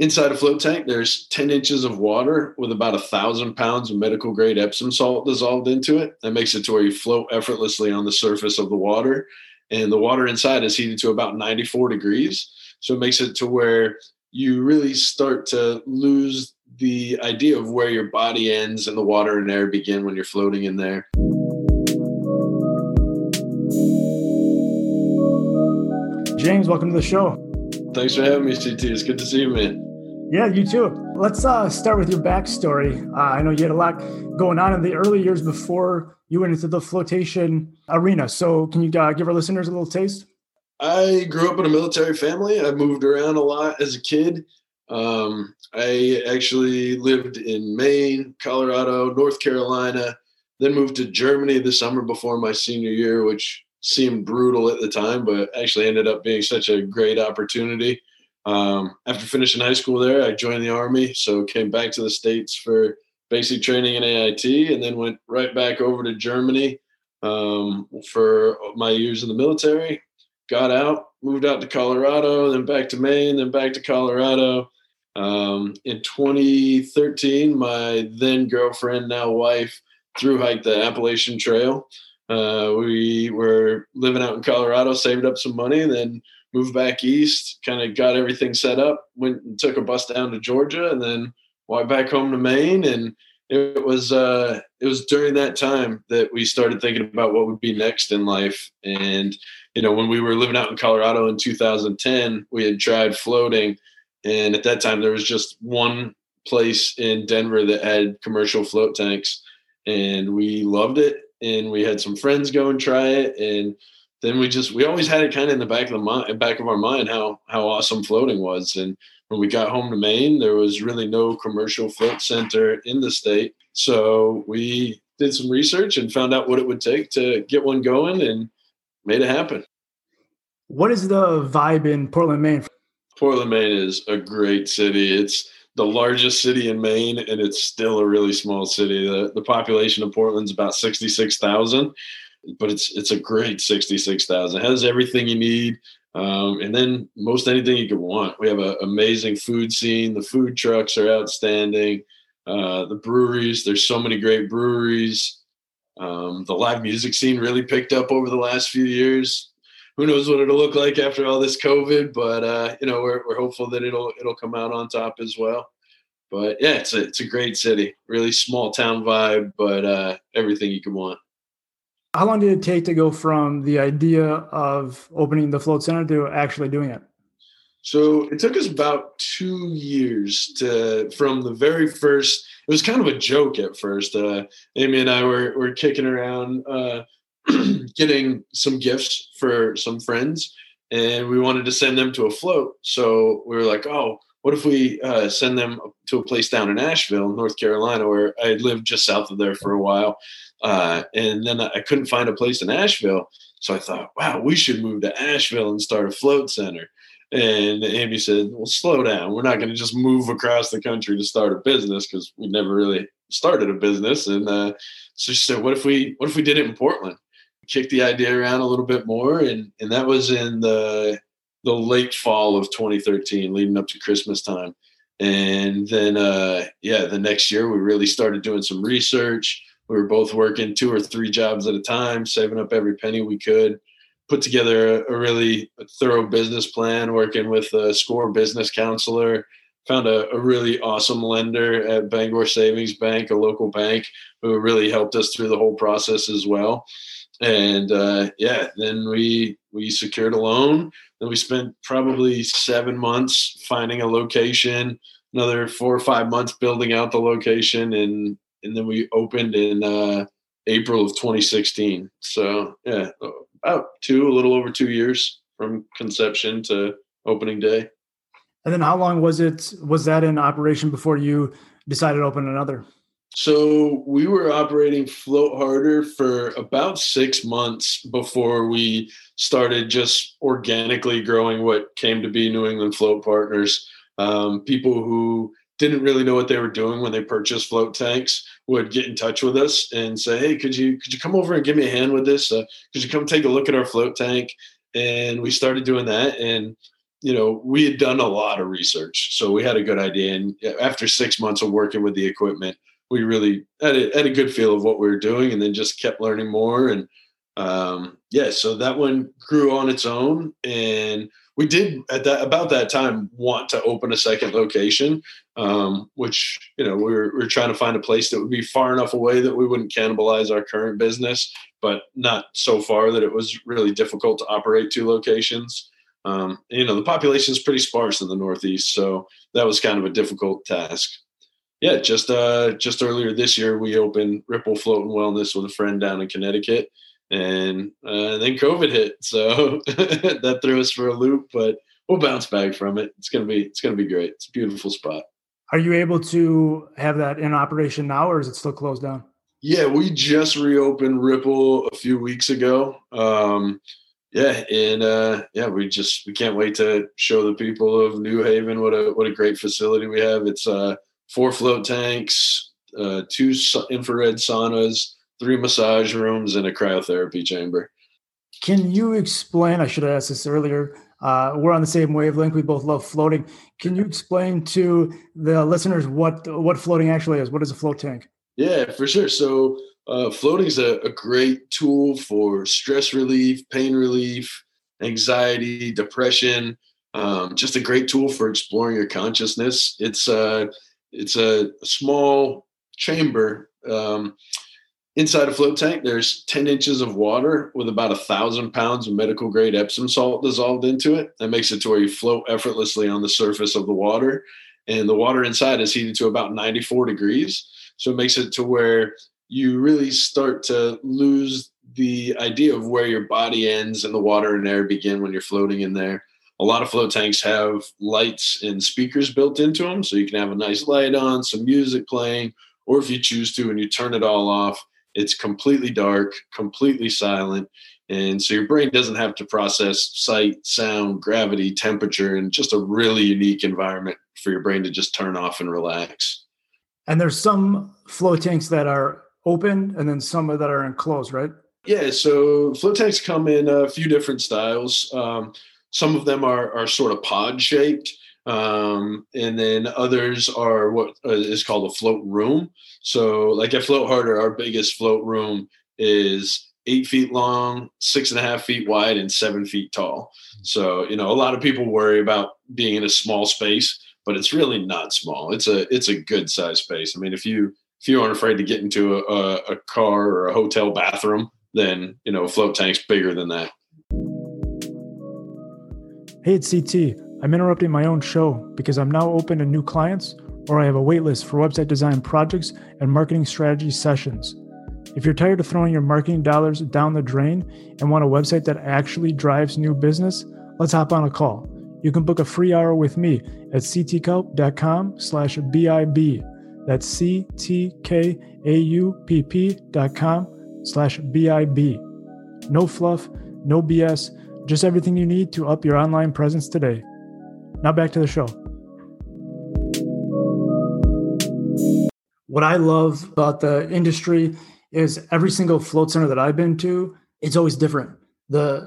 Inside a float tank, there's 10 inches of water with about 1,000 pounds of medical grade Epsom salt dissolved into it. That makes it to where you float effortlessly on the surface of the water. And the water inside is heated to about 94 degrees. So it makes it to where you really start to lose the idea of where your body ends and the water and air begin when you're floating in there. James, welcome to the show. Thanks for having me, CT. It's good to see you, man. Yeah, you too. Let's start with your backstory. I know you had a lot going on in the early years before you went into the flotation arena. So can you give our listeners a little taste? I grew up in a military family. I moved around a lot as a kid. I actually lived in Maine, Colorado, North Carolina, then moved to Germany the summer before my senior year, which seemed brutal at the time, but actually ended up being such a great opportunity. After finishing high school there, I joined the Army. So came back to the States for basic training in AIT and then went right back over to Germany for my years in the military. Got out, moved out to Colorado, then back to Maine, then back to Colorado. In 2013, my then girlfriend, now wife, through hiked the Appalachian Trail. We were living out in Colorado, saved up some money, then moved back east, kind of got everything set up, went and took a bus down to Georgia and then walked back home to Maine. And it was during that time that we started thinking about what would be next in life. And, you know, when we were living out in Colorado in 2010, we had tried floating. And at that time, there was just one place in Denver that had commercial float tanks and we loved it. And we had some friends go and try it. And then we always had it kind of in the back of our mind, how awesome floating was. And when we got home to Maine, there was really no commercial float center in the state. So we did some research and found out what it would take to get one going and made it happen. What is the vibe in Portland, Maine? Portland, Maine is a great city. It's the largest city in Maine, and it's still a really small city. The population of Portland's about 66,000, but it's a great 66,000. It has everything you need, and then most anything you could want. We have an amazing food scene. The food trucks are outstanding. The breweries, there's so many great breweries. The live music scene really picked up over the last few years. Who knows what it'll look like after all this COVID, but we're hopeful that it'll come out on top as well. But yeah, it's a great city, really small town vibe, but everything you can want. How long did it take to go from the idea of opening the float center to actually doing it? So it took us about 2 years from the very first. It was kind of a joke at first. Amy and I were kicking around getting some gifts for some friends, and we wanted to send them to a float. So we were like, oh, what if we send them to a place down in Asheville, North Carolina, where I had lived just south of there for a while. And then I couldn't find a place in Asheville. So I thought, wow, we should move to Asheville and start a float center. And Amy said, well, slow down. We're not going to just move across the country to start a business, because we never really started a business. And so she said, what if we did it in Portland? Kicked the idea around a little bit more. And that was in the late fall of 2013, leading up to Christmas time. And then, the next year we really started doing some research. We were both working 2 or 3 jobs at a time, saving up every penny we could, put together a really thorough business plan, working with a SCORE business counselor, found a really awesome lender at Bangor Savings Bank, a local bank, who really helped us through the whole process as well. And then we secured a loan. Then we spent probably 7 months finding a location, another 4 or 5 months building out the location, and then we opened in April of 2016. So yeah, about a little over 2 years from conception to opening day. And then how long was that in operation before you decided to open another? So we were operating Float Harder for about 6 months before we started just organically growing what came to be New England Float Partners. People who didn't really know what they were doing when they purchased float tanks would get in touch with us and say, hey, could you come over and give me a hand with this? Could you come take a look at our float tank? And we started doing that. And you know, we had done a lot of research, so we had a good idea. And after 6 months of working with the equipment, we really had a good feel of what we were doing, and then just kept learning more. And so that one grew on its own. And we did about that time want to open a second location, which, you know, we were trying to find a place that would be far enough away that we wouldn't cannibalize our current business, but not so far that it was really difficult to operate two locations. You know, the population is pretty sparse in the Northeast, so that was kind of a difficult task. Yeah, just earlier this year, we opened Ripple Floating Wellness with a friend down in Connecticut, and then COVID hit, so that threw us for a loop. But we'll bounce back from it. It's gonna be great. It's a beautiful spot. Are you able to have that in operation now, or is it still closed down? Yeah, we just reopened Ripple a few weeks ago. We can't wait to show the people of New Haven what a great facility we have. It's 4 float tanks, 2 infrared saunas, 3 massage rooms, and a cryotherapy chamber. Can you explain, I should have asked this earlier, we're on the same wavelength. We both love floating. Can you explain to the listeners what floating actually is? What is a float tank? Yeah, for sure. So floating is a great tool for stress relief, pain relief, anxiety, depression, just a great tool for exploring your consciousness. It's a small chamber. Inside a float tank, there's 10 inches of water with about 1,000 pounds of medical grade Epsom salt dissolved into it. That makes it to where you float effortlessly on the surface of the water. And the water inside is heated to about 94 degrees. So it makes it to where you really start to lose the idea of where your body ends and the water and air begin when you're floating in there. A lot of float tanks have lights and speakers built into them, so you can have a nice light on, some music playing, or if you choose to and you turn it all off, it's completely dark, completely silent. And so your brain doesn't have to process sight, sound, gravity, temperature, and just a really unique environment for your brain to just turn off and relax. And there's some float tanks that are open and then some that are enclosed, right? Yeah, so float tanks come in a few different styles. Some of them are sort of pod shaped. And then others are what is called a float room. So like at Float Harder, our biggest float room is 8 feet long, 6.5 feet wide, and 7 feet tall. So, you know, a lot of people worry about being in a small space, but it's really not small. It's a good size space. I mean, if you aren't afraid to get into a car or a hotel bathroom, then, you know, a float tank's bigger than that. Hey, it's CT. I'm interrupting my own show because I'm now open to new clients, or I have a wait list for website design projects and marketing strategy sessions. If you're tired of throwing your marketing dollars down the drain and want a website that actually drives new business, let's hop on a call. You can book a free hour with me at ctkaup.com/BIB. That's ctkaupp.com/BIB. No fluff, no BS, just everything you need to up your online presence today. Now back to the show. What I love about the industry is every single float center that I've been to, it's always different. The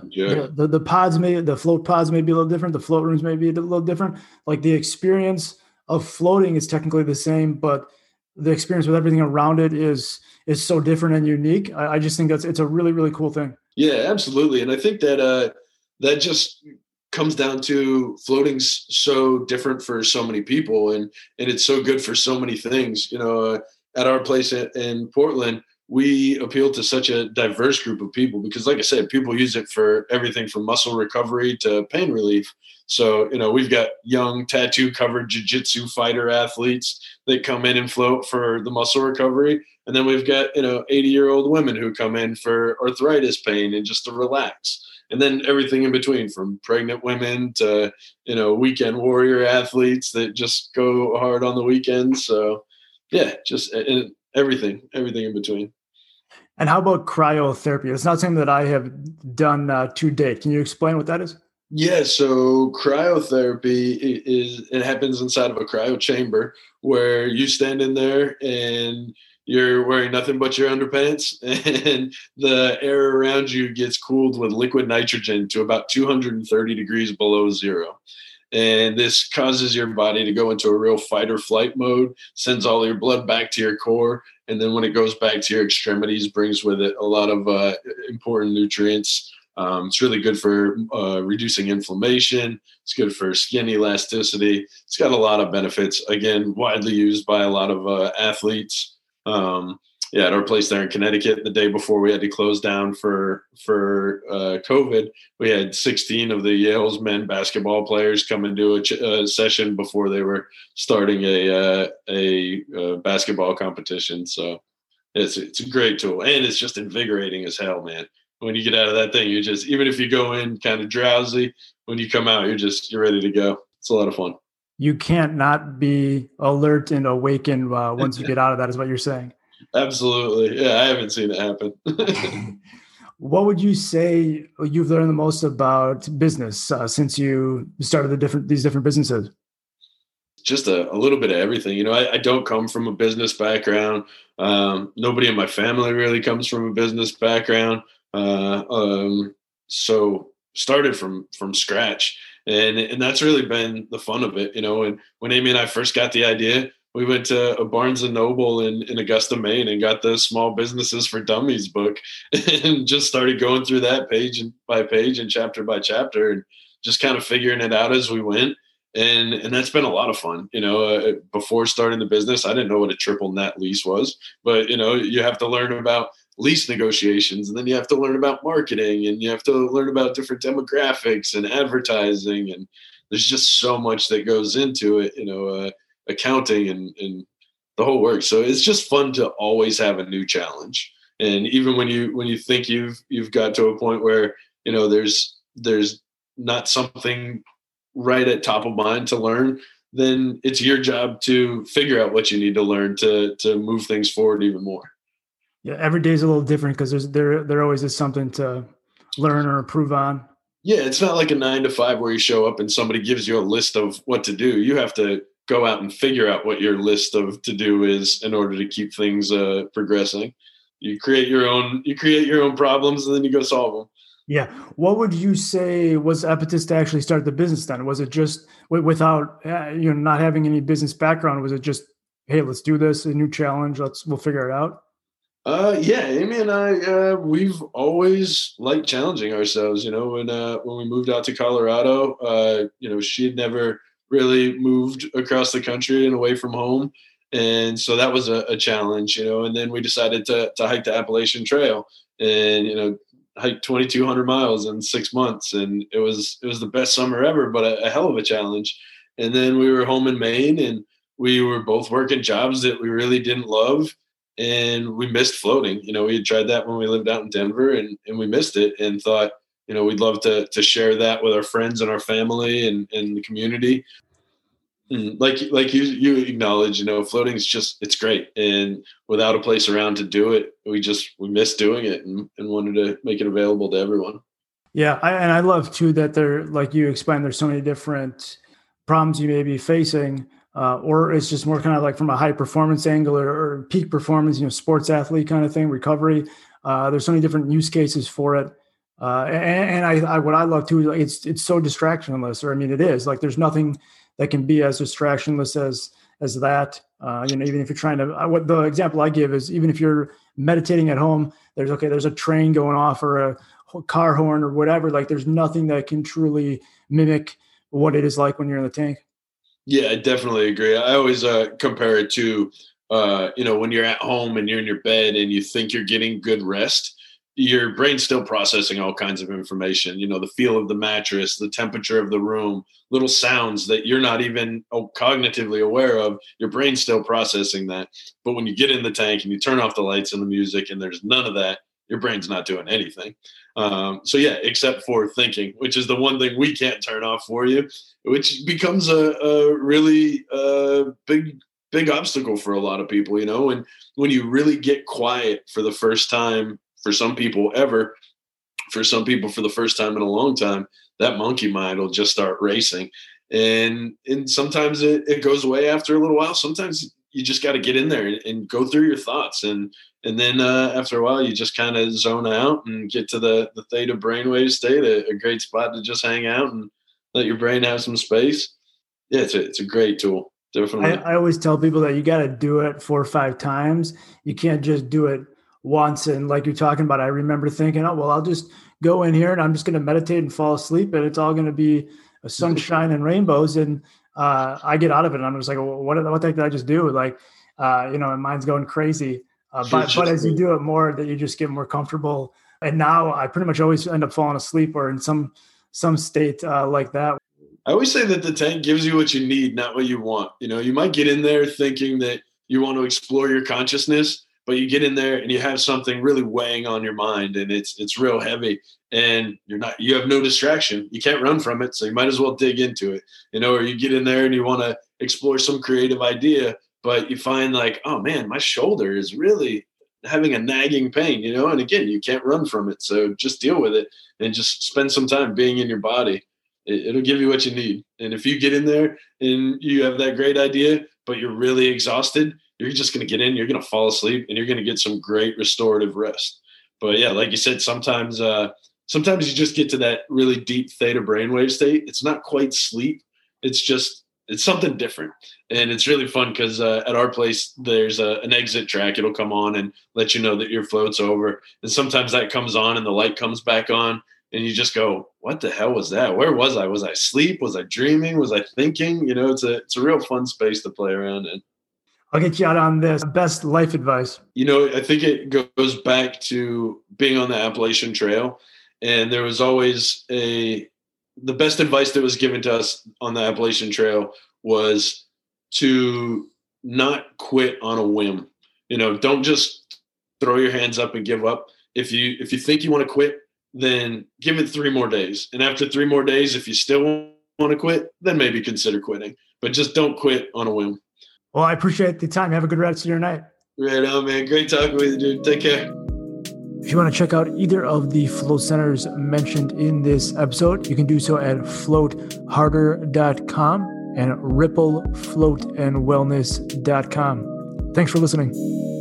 pods the float pods may be a little different. The float rooms may be a little different. Like the experience of floating is technically the same, but the experience with everything around it is so different and unique. I just think it's a really, really cool thing. Yeah, absolutely. And I think that that just comes down to floating's so different for so many people, and it's so good for so many things. You know, at our place in Portland, we appeal to such a diverse group of people because, like I said, people use it for everything from muscle recovery to pain relief. So, you know, we've got young tattoo-covered jiu-jitsu fighter athletes that come in and float for the muscle recovery. And then we've got, you know, 80-year-old women who come in for arthritis pain and just to relax. And then everything in between, from pregnant women to, you know, weekend warrior athletes that just go hard on the weekends. So, yeah, just everything in between. And how about cryotherapy? It's not something that I have done to date. Can you explain what that is? Yeah, so cryotherapy it happens inside of a cryo chamber where you stand in there and you're wearing nothing but your underpants, and the air around you gets cooled with liquid nitrogen to about 230 degrees below zero. And this causes your body to go into a real fight or flight mode, sends all your blood back to your core. And then when it goes back to your extremities, brings with it a lot of important nutrients. It's really good for reducing inflammation. It's good for skin elasticity. It's got a lot of benefits. Again, widely used by a lot of athletes. At our place there in Connecticut, the day before we had to close down for COVID, we had 16 of the Yale's men basketball players come and do a session before they were starting a basketball competition. So it's a great tool, and it's just invigorating as hell, man. When you get out of that thing, you just, even if you go in kind of drowsy, when you come out, you're ready to go. It's a lot of fun. You can't not be alert and awakened once you get out of that, is what you're saying. Absolutely. Yeah, I haven't seen it happen. What would you say you've learned the most about business since you started these different businesses? Just a little bit of everything. You know, I don't come from a business background. Nobody in my family really comes from a business background. So started from scratch, and that's really been the fun of it. You know, and when Amy and I first got the idea, we went to a Barnes and Noble in Augusta, Maine, and got the Small Businesses for Dummies book, and just started going through that page by page and chapter by chapter, and just kind of figuring it out as we went. And that's been a lot of fun. You know, before starting the business, I didn't know what a triple net lease was, but you know, you have to learn about lease negotiations, and then you have to learn about marketing, and you have to learn about different demographics and advertising. And there's just so much that goes into it, you know, accounting and the whole work. So it's just fun to always have a new challenge. And even when you think you've got to a point where, you know, there's not something right at top of mind to learn, then it's your job to figure out what you need to learn to move things forward even more. Yeah, every day is a little different because there always is something to learn or improve on. Yeah, it's not like a 9-to-5 where you show up and somebody gives you a list of what to do. You have to go out and figure out what your list of to do is in order to keep things progressing. You create your own problems, and then you go solve them. Yeah. What would you say was the impetus to actually start the business then? Was it just without you know, not having any business background? Was it just, hey, let's do this, a new challenge, we'll figure it out? Amy and I, we've always liked challenging ourselves. You know, when we moved out to Colorado, you know, she had never really moved across the country and away from home. And so that was a challenge, you know, and then we decided to hike the Appalachian Trail and, you know, hike 2,200 miles in 6 months. And it was the best summer ever, but a hell of a challenge. And then we were home in Maine, and we were both working jobs that we really didn't love. And we missed floating. You know, we had tried that when we lived out in Denver, and we missed it, and thought, you know, we'd love to share that with our friends and our family and the community. And like you acknowledge, you know, floating's just, it's great. And without a place around to do it, we missed doing it and wanted to make it available to everyone. Yeah. I love too, that there, like you explained, there's so many different problems you may be facing. Or it's just more kind of like from a high performance angle or peak performance, you know, sports athlete kind of thing, recovery. There's so many different use cases for it. And what I love too, is like it's so distractionless, or, I mean, it is like, there's nothing that can be as distractionless as that. You know, even if you're trying to, what the example I give is, even if you're meditating at home, there's a train going off or a car horn or whatever, like there's nothing that can truly mimic what it is like when you're in the tank. Yeah, I definitely agree. I always compare it to, you know, when you're at home and you're in your bed and you think you're getting good rest, your brain's still processing all kinds of information, you know, the feel of the mattress, the temperature of the room, little sounds that you're not even cognitively aware of. Your brain's still processing that. But when you get in the tank and you turn off the lights and the music and there's none of that, your brain's not doing anything. So yeah, except for thinking, which is the one thing we can't turn off for you, which becomes a really big obstacle for a lot of people, you know. And when you really get quiet for the first time, for some people ever, for some people for the first time in a long time, that monkey mind will just start racing. And sometimes it goes away after a little while. Sometimes you just got to get in there and go through your thoughts. And then after a while, you just kind of zone out and get to the theta brainwave state, a great spot to just hang out and let your brain have some space. Yeah, it's a great tool. Definitely. I always tell people that you got to do it 4 or 5 times. You can't just do it once. And like you're talking about, I remember thinking, oh, well, I'll just go in here and I'm just going to meditate and fall asleep. And it's all going to be sunshine and rainbows. And I get out of it and I'm just like, well, what the heck did I just do? Like, and mine's going crazy. But as you do it more, that you just get more comfortable. And now I pretty much always end up falling asleep or in some state like that. I always say that the tank gives you what you need, not what you want. You might get in there thinking that you want to explore your consciousness, but you get in there and you have something really weighing on your mind and it's real heavy and you have no distraction. You can't run from it. So you might as well dig into it, or you get in there and you want to explore some creative idea, but you find like, oh man, my shoulder is really having a nagging pain, and again, you can't run from it. So just deal with it and just spend some time being in your body. It'll give you what you need. And if you get in there and you have that great idea, but you're really exhausted, you're just going to get in, you're going to fall asleep, and you're going to get some great restorative rest. But yeah, like you said, sometimes you just get to that really deep theta brainwave state. It's not quite sleep. It's something different. And it's really fun because at our place, there's an exit track. It'll come on and let you know that your float's over. And sometimes that comes on and the light comes back on. And you just go, what the hell was that? Where was I? Was I asleep? Was I dreaming? Was I thinking? It's a real fun space to play around in. I'll get you out on this. Best life advice. I think it goes back to being on the Appalachian Trail. And there was always the best advice that was given to us on the Appalachian Trail was to not quit on a whim. Don't just throw your hands up and give up. If you think you want to quit, then give it 3 more days. And after 3 more days, if you still want to quit, then maybe consider quitting. But just don't quit on a whim. Well, I appreciate the time. Have a good rest of your night. Right on, man. Great talking with you, dude. Take care. If you want to check out either of the float centers mentioned in this episode, you can do so at floatharder.com and ripplefloatandwellness.com. Thanks for listening.